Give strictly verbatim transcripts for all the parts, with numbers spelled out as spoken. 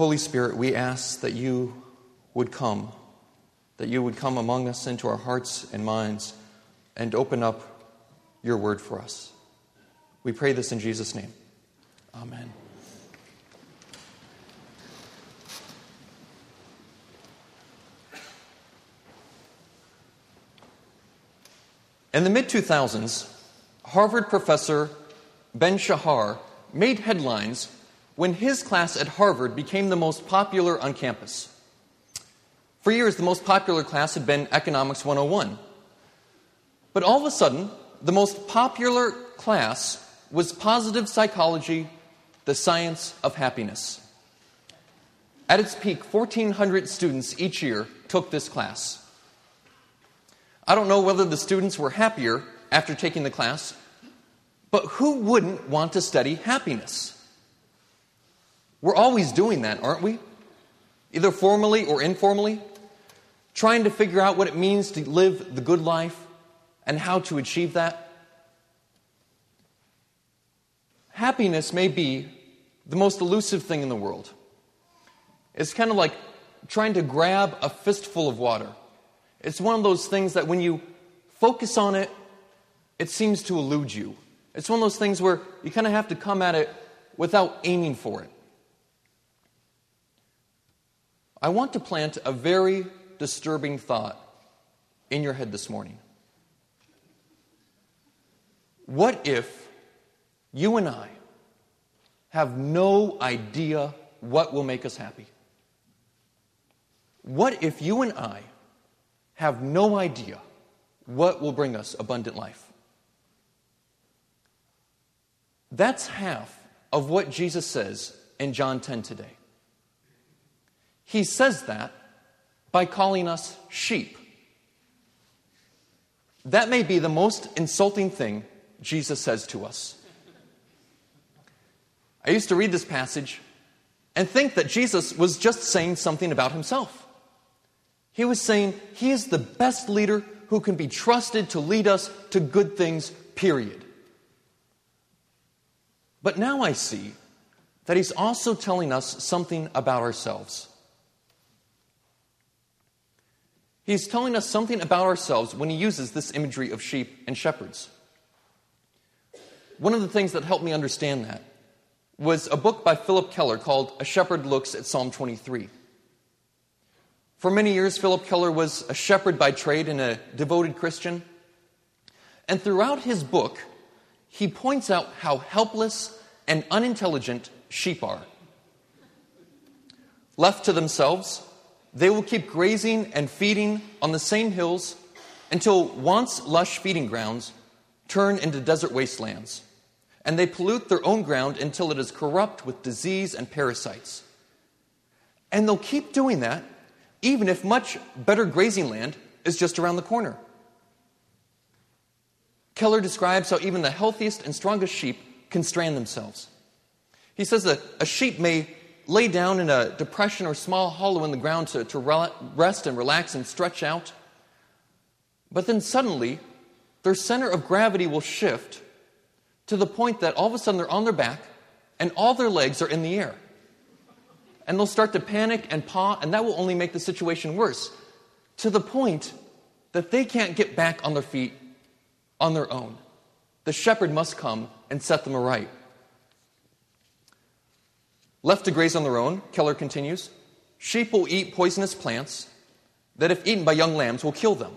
Holy Spirit, we ask that you would come, that you would come among us into our hearts and minds and open up your word for us. We pray this in Jesus' name. Amen. In the mid two thousands, Harvard professor Ben Shahar made headlines when his class at Harvard became the most popular on campus. For years, the most popular class had been Economics one oh one. But all of a sudden, the most popular class was Positive Psychology, the Science of Happiness. At its peak, fourteen hundred students each year took this class. I don't know whether the students were happier after taking the class, but who wouldn't want to study happiness? We're always doing that, aren't we? Either formally or informally, trying to figure out what it means to live the good life and how to achieve that. Happiness may be the most elusive thing in the world. It's kind of like trying to grab a fistful of water. It's one of those things that when you focus on it, it seems to elude you. It's one of those things where you kind of have to come at it without aiming for it. I want to plant a very disturbing thought in your head this morning. What if you and I have no idea what will make us happy? What if you and I have no idea what will bring us abundant life? That's half of what Jesus says in John ten today. He says that by calling us sheep. That may be the most insulting thing Jesus says to us. I used to read this passage and think that Jesus was just saying something about himself. He was saying he is the best leader who can be trusted to lead us to good things, period. But now I see that he's also telling us something about ourselves. He's telling us something about ourselves when he uses this imagery of sheep and shepherds. One of the things that helped me understand that was a book by Philip Keller called A Shepherd Looks at Psalm twenty-three. For many years, Philip Keller was a shepherd by trade and a devoted Christian. And throughout his book, he points out how helpless and unintelligent sheep are. Left to themselves, they will keep grazing and feeding on the same hills until once lush feeding grounds turn into desert wastelands, and they pollute their own ground until it is corrupt with disease and parasites. And they'll keep doing that even if much better grazing land is just around the corner. Keller describes how even the healthiest and strongest sheep can strand themselves. He says that a sheep may lay down in a depression or small hollow in the ground to, to rest and relax and stretch out. But then suddenly, their center of gravity will shift to the point that all of a sudden they're on their back and all their legs are in the air. And they'll start to panic and paw, and that will only make the situation worse, to the point that they can't get back on their feet on their own. The shepherd must come and set them aright. Left to graze on their own, Keller continues, sheep will eat poisonous plants that, if eaten by young lambs, will kill them.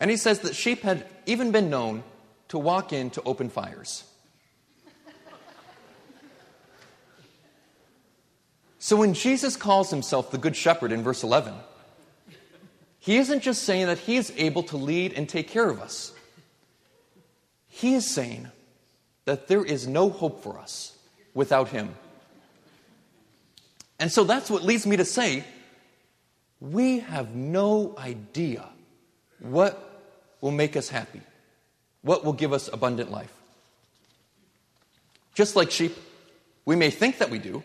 And he says that sheep had even been known to walk into open fires. So when Jesus calls himself the Good Shepherd in verse eleven, he isn't just saying that he is able to lead and take care of us. He is saying that there is no hope for us without him. And so that's what leads me to say, we have no idea what will make us happy, what will give us abundant life. Just like sheep, we may think that we do.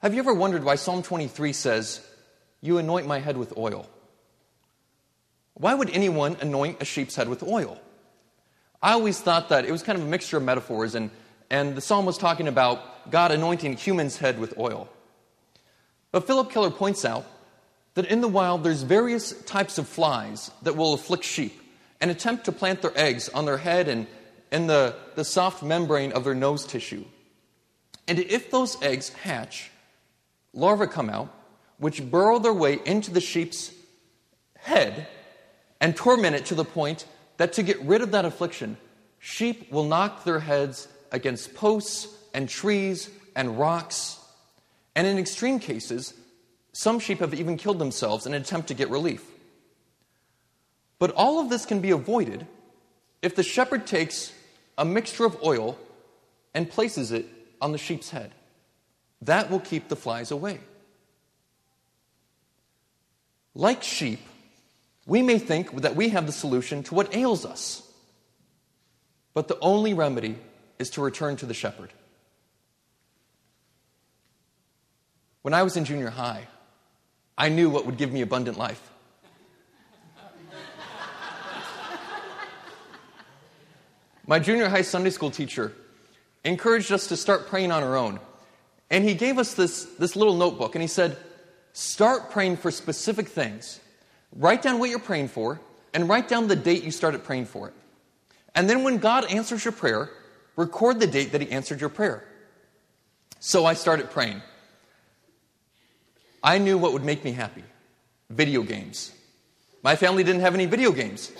Have you ever wondered why Psalm twenty-three says, "You anoint my head with oil"? Why would anyone anoint a sheep's head with oil? I always thought that it was kind of a mixture of metaphors, and And the psalm was talking about God anointing humans' head with oil. But Philip Keller points out that in the wild, there's various types of flies that will afflict sheep and attempt to plant their eggs on their head and in the, the soft membrane of their nose tissue. And if those eggs hatch, larvae come out, which burrow their way into the sheep's head and torment it to the point that to get rid of that affliction, sheep will knock their heads against posts and trees and rocks. And in extreme cases, some sheep have even killed themselves in an attempt to get relief. But all of this can be avoided if the shepherd takes a mixture of oil and places it on the sheep's head. That will keep the flies away. Like sheep, we may think that we have the solution to what ails us. But the only remedy is to return to the shepherd. When I was in junior high, I knew what would give me abundant life. My junior high Sunday school teacher encouraged us to start praying on our own. And he gave us this, this little notebook, and he said, start praying for specific things. Write down what you're praying for, and write down the date you started praying for it. And then when God answers your prayer, record the date that he answered your prayer. So I started praying. I knew what would make me happy. Video games. My family didn't have any video games.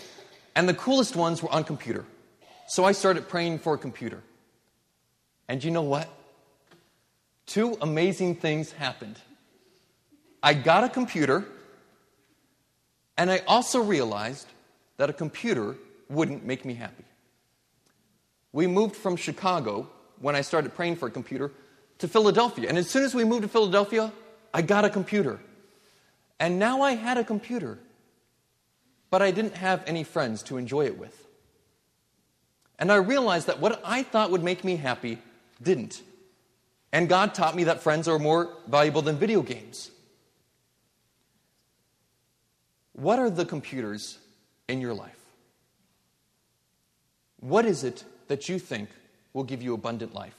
And the coolest ones were on computer. So I started praying for a computer. And you know what? Two amazing things happened. I got a computer, and I also realized that a computer wouldn't make me happy. We moved from Chicago, when I started praying for a computer, to Philadelphia. And as soon as we moved to Philadelphia, I got a computer. And now I had a computer, but I didn't have any friends to enjoy it with. And I realized that what I thought would make me happy didn't. And God taught me that friends are more valuable than video games. What are the computers in your life? What is it that you think will give you abundant life?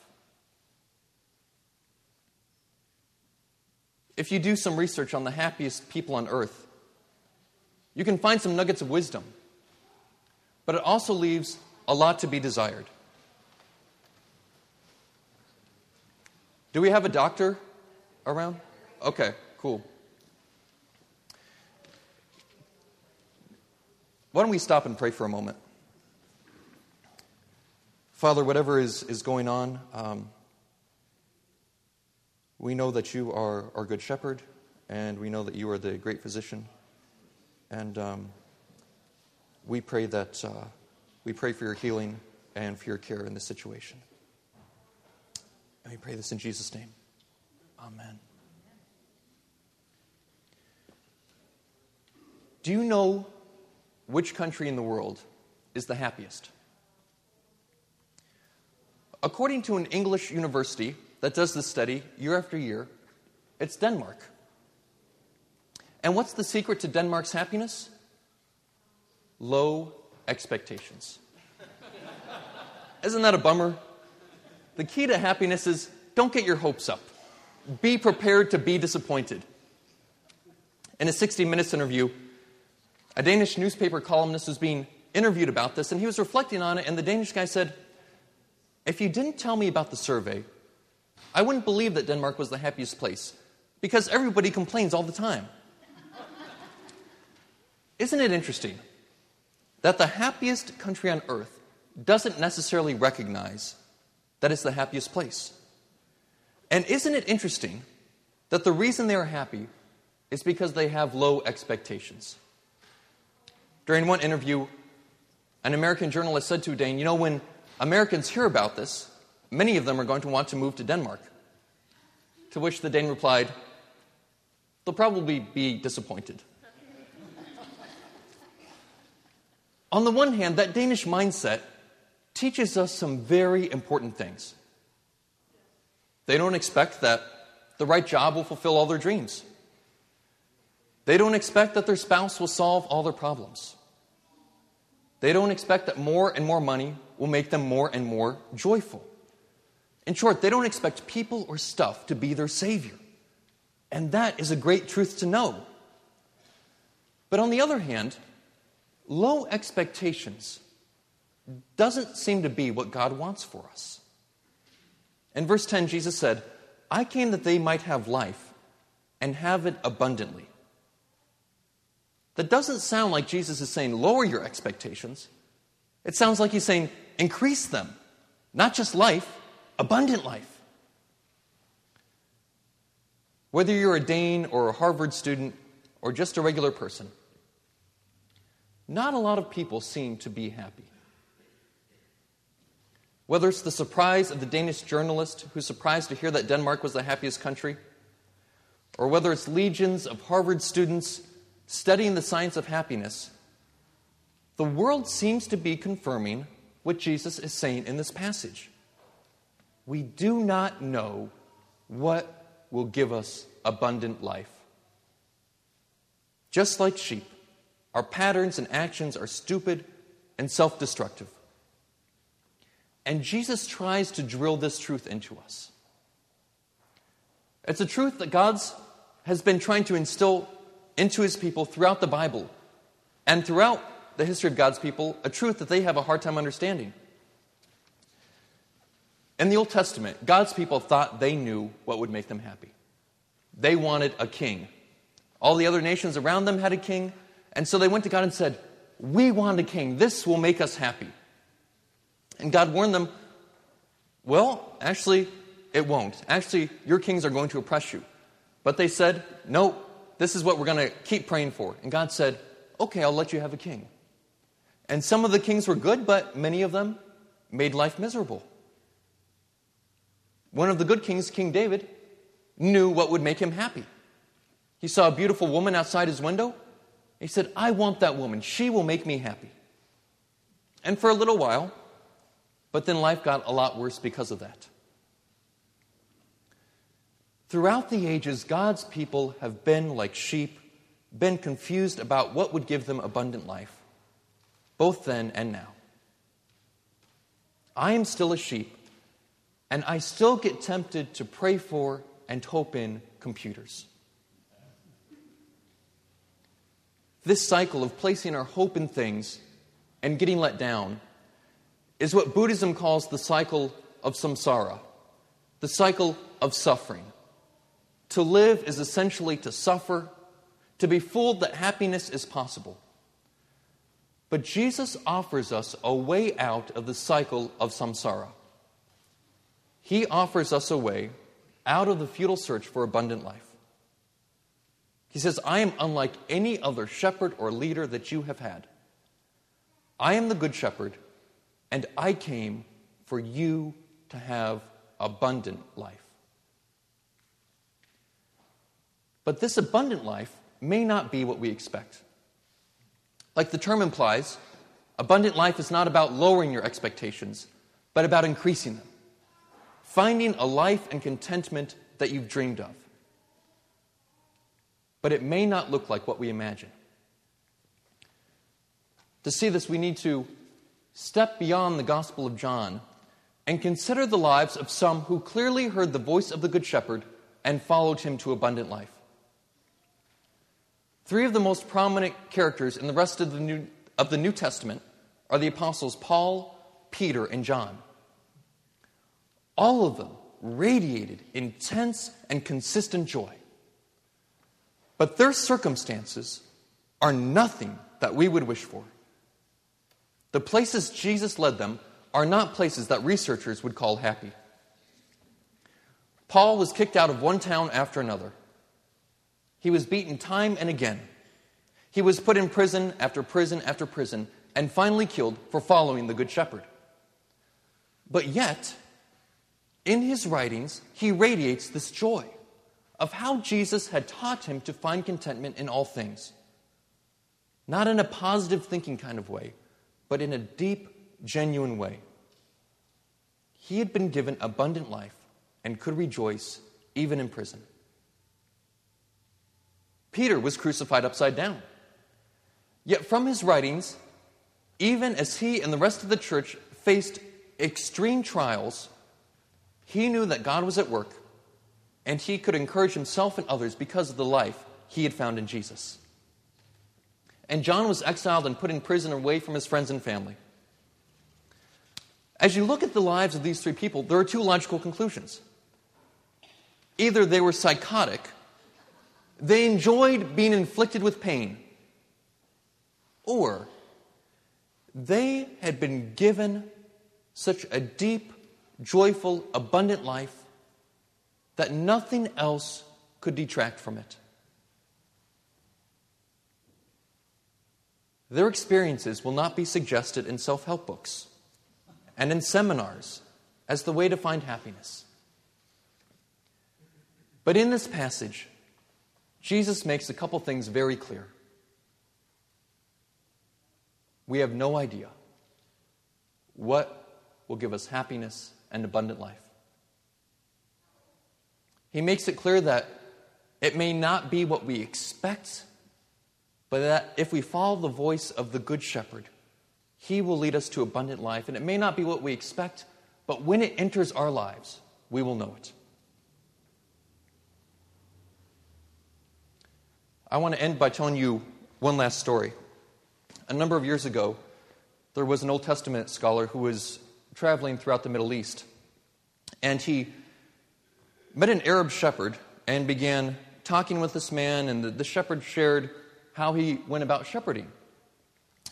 If you do some research on the happiest people on earth, you can find some nuggets of wisdom. But it also leaves a lot to be desired. Do we have a doctor around? Okay, cool. Why don't we stop and pray for a moment? Father, whatever is, is going on, um, we know that you are our good shepherd, and we know that you are the great physician. And um, we pray that uh, we pray for your healing and for your care in this situation. And we pray this in Jesus' name. Amen. Do you know which country in the world is the happiest? According to an English university that does this study year after year, it's Denmark. And what's the secret to Denmark's happiness? Low expectations. Isn't that a bummer? The key to happiness is don't get your hopes up. Be prepared to be disappointed. In a sixty minutes interview, a Danish newspaper columnist was being interviewed about this, and he was reflecting on it, and the Danish guy said, if you didn't tell me about the survey, I wouldn't believe that Denmark was the happiest place, because everybody complains all the time. Isn't it interesting that the happiest country on earth doesn't necessarily recognize that it's the happiest place? And isn't it interesting that the reason they are happy is because they have low expectations? During one interview, an American journalist said to a Dane, you know, when Americans hear about this, many of them are going to want to move to Denmark. To which the Dane replied, they'll probably be disappointed. On the one hand, that Danish mindset teaches us some very important things. They don't expect that the right job will fulfill all their dreams. They don't expect that their spouse will solve all their problems. They don't expect that more and more money will make them more and more joyful. In short, they don't expect people or stuff to be their savior. And that is a great truth to know. But on the other hand, low expectations doesn't seem to be what God wants for us. In verse ten, Jesus said, "I came that they might have life and have it abundantly." That doesn't sound like Jesus is saying, lower your expectations. It sounds like he's saying, increase them. Not just life, abundant life. Whether you're a Dane or a Harvard student or just a regular person, not a lot of people seem to be happy. Whether it's the surprise of the Danish journalist who's surprised to hear that Denmark was the happiest country, or whether it's legions of Harvard students studying the science of happiness, the world seems to be confirming what Jesus is saying in this passage. We do not know what will give us abundant life. Just like sheep, our patterns and actions are stupid and self-destructive. And Jesus tries to drill this truth into us. It's a truth that God has been trying to instill into his people throughout the Bible and throughout the history of God's people, a truth that they have a hard time understanding. In the Old Testament, God's people thought they knew what would make them happy. They wanted a king. All the other nations around them had a king, and so they went to God and said, "We want a king. This will make us happy." And God warned them, "Well, actually, it won't. Actually, your kings are going to oppress you." But they said, "No, this is what we're going to keep praying for." And God said, "Okay, I'll let you have a king." And some of the kings were good, but many of them made life miserable. One of the good kings, King David, knew what would make him happy. He saw a beautiful woman outside his window. He said, "I want that woman. She will make me happy." And for a little while, but then life got a lot worse because of that. Throughout the ages, God's people have been like sheep, been confused about what would give them abundant life, both then and now. I am still a sheep, and I still get tempted to pray for and hope in computers. This cycle of placing our hope in things and getting let down is what Buddhism calls the cycle of samsara, the cycle of suffering. To live is essentially to suffer, to be fooled that happiness is possible. But Jesus offers us a way out of the cycle of samsara. He offers us a way out of the futile search for abundant life. He says, "I am unlike any other shepherd or leader that you have had. I am the good shepherd, and I came for you to have abundant life." But this abundant life may not be what we expect. Like the term implies, abundant life is not about lowering your expectations, but about increasing them, finding a life and contentment that you've dreamed of. But it may not look like what we imagine. To see this, we need to step beyond the Gospel of John and consider the lives of some who clearly heard the voice of the Good Shepherd and followed him to abundant life. Three of the most prominent characters in the rest of the New, of the New Testament are the apostles Paul, Peter, and John. All of them radiated intense and consistent joy. But their circumstances are nothing that we would wish for. The places Jesus led them are not places that researchers would call happy. Paul was kicked out of one town after another. He was beaten time and again. He was put in prison after prison after prison and finally killed for following the Good Shepherd. But yet, in his writings, he radiates this joy of how Jesus had taught him to find contentment in all things. Not in a positive thinking kind of way, but in a deep, genuine way. He had been given abundant life and could rejoice even in prison. Peter was crucified upside down. Yet from his writings, even as he and the rest of the church faced extreme trials, He knew that God was at work, and he could encourage himself and others because of the life he had found in Jesus. And John was exiled and put in prison away from his friends and family. As you look at the lives of these three people, there are two logical conclusions. Either they were psychotic, they enjoyed being inflicted with pain, or they had been given such a deep, joyful, abundant life that nothing else could detract from it. Their experiences will not be suggested in self-help books and in seminars as the way to find happiness. But in this passage, Jesus makes a couple things very clear. We have no idea what will give us happiness and abundant life. He makes it clear that it may not be what we expect, but that if we follow the voice of the Good Shepherd, he will lead us to abundant life. And it may not be what we expect, but when it enters our lives, we will know it. I want to end by telling you one last story. A number of years ago, there was an Old Testament scholar who was traveling throughout the Middle East. And he met an Arab shepherd and began talking with this man. And the, the shepherd shared how he went about shepherding.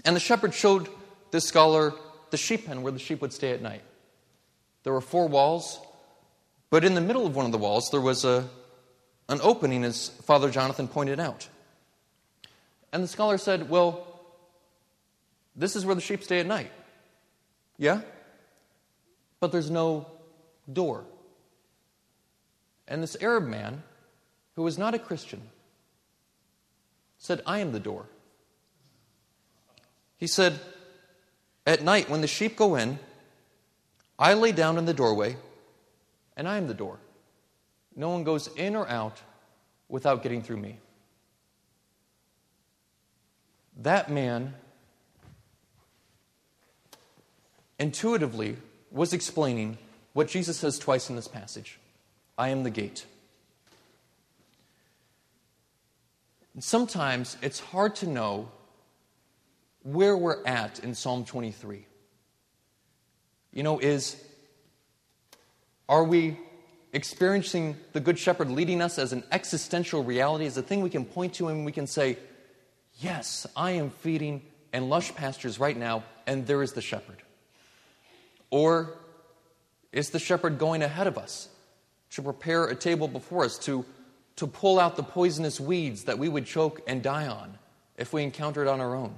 And the shepherd showed this scholar the sheep pen where the sheep would stay at night. There were four walls, but in the middle of one of the walls, there was a An opening, as Father Jonathan pointed out. And the scholar said, well, this is where the sheep stay at night. Yeah? But there's no door. And this Arab man, who was not a Christian, said, I am the door. He said, at night when the sheep go in, I lay down in the doorway, and I am the door. No one goes in or out without getting through me. That man intuitively was explaining what Jesus says twice in this passage. I am the gate. And sometimes it's hard to know where we're at in Psalm twenty-three. You know, is, are we experiencing the Good Shepherd leading us as an existential reality, as a thing we can point to and we can say, yes, I am feeding in lush pastures right now, and there is the shepherd? Or is the shepherd going ahead of us to prepare a table before us, to, to pull out the poisonous weeds that we would choke and die on if we encountered on our own?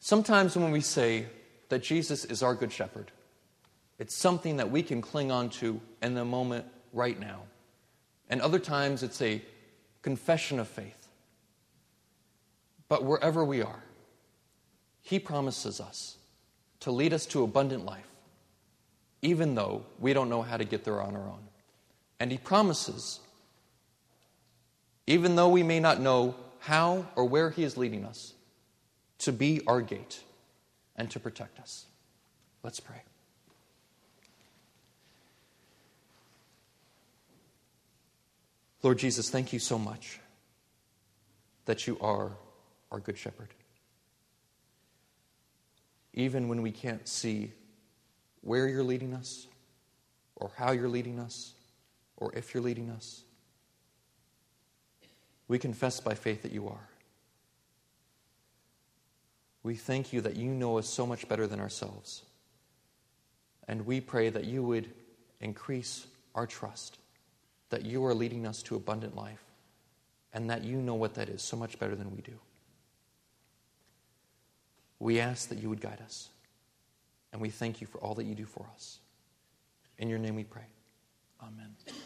Sometimes when we say that Jesus is our Good Shepherd, it's something that we can cling on to in the moment right now. And other times it's a confession of faith. But wherever we are, he promises us to lead us to abundant life, even though we don't know how to get there on our own. And he promises, even though we may not know how or where he is leading us, to be our gate and to protect us. Let's pray. Lord Jesus, thank you so much that you are our Good Shepherd. Even when we can't see where you're leading us, or how you're leading us, or if you're leading us, we confess by faith that you are. We thank you that you know us so much better than ourselves. And we pray that you would increase our trust that you are leading us to abundant life, and that you know what that is so much better than we do. We ask that you would guide us, and we thank you for all that you do for us. In your name we pray. Amen.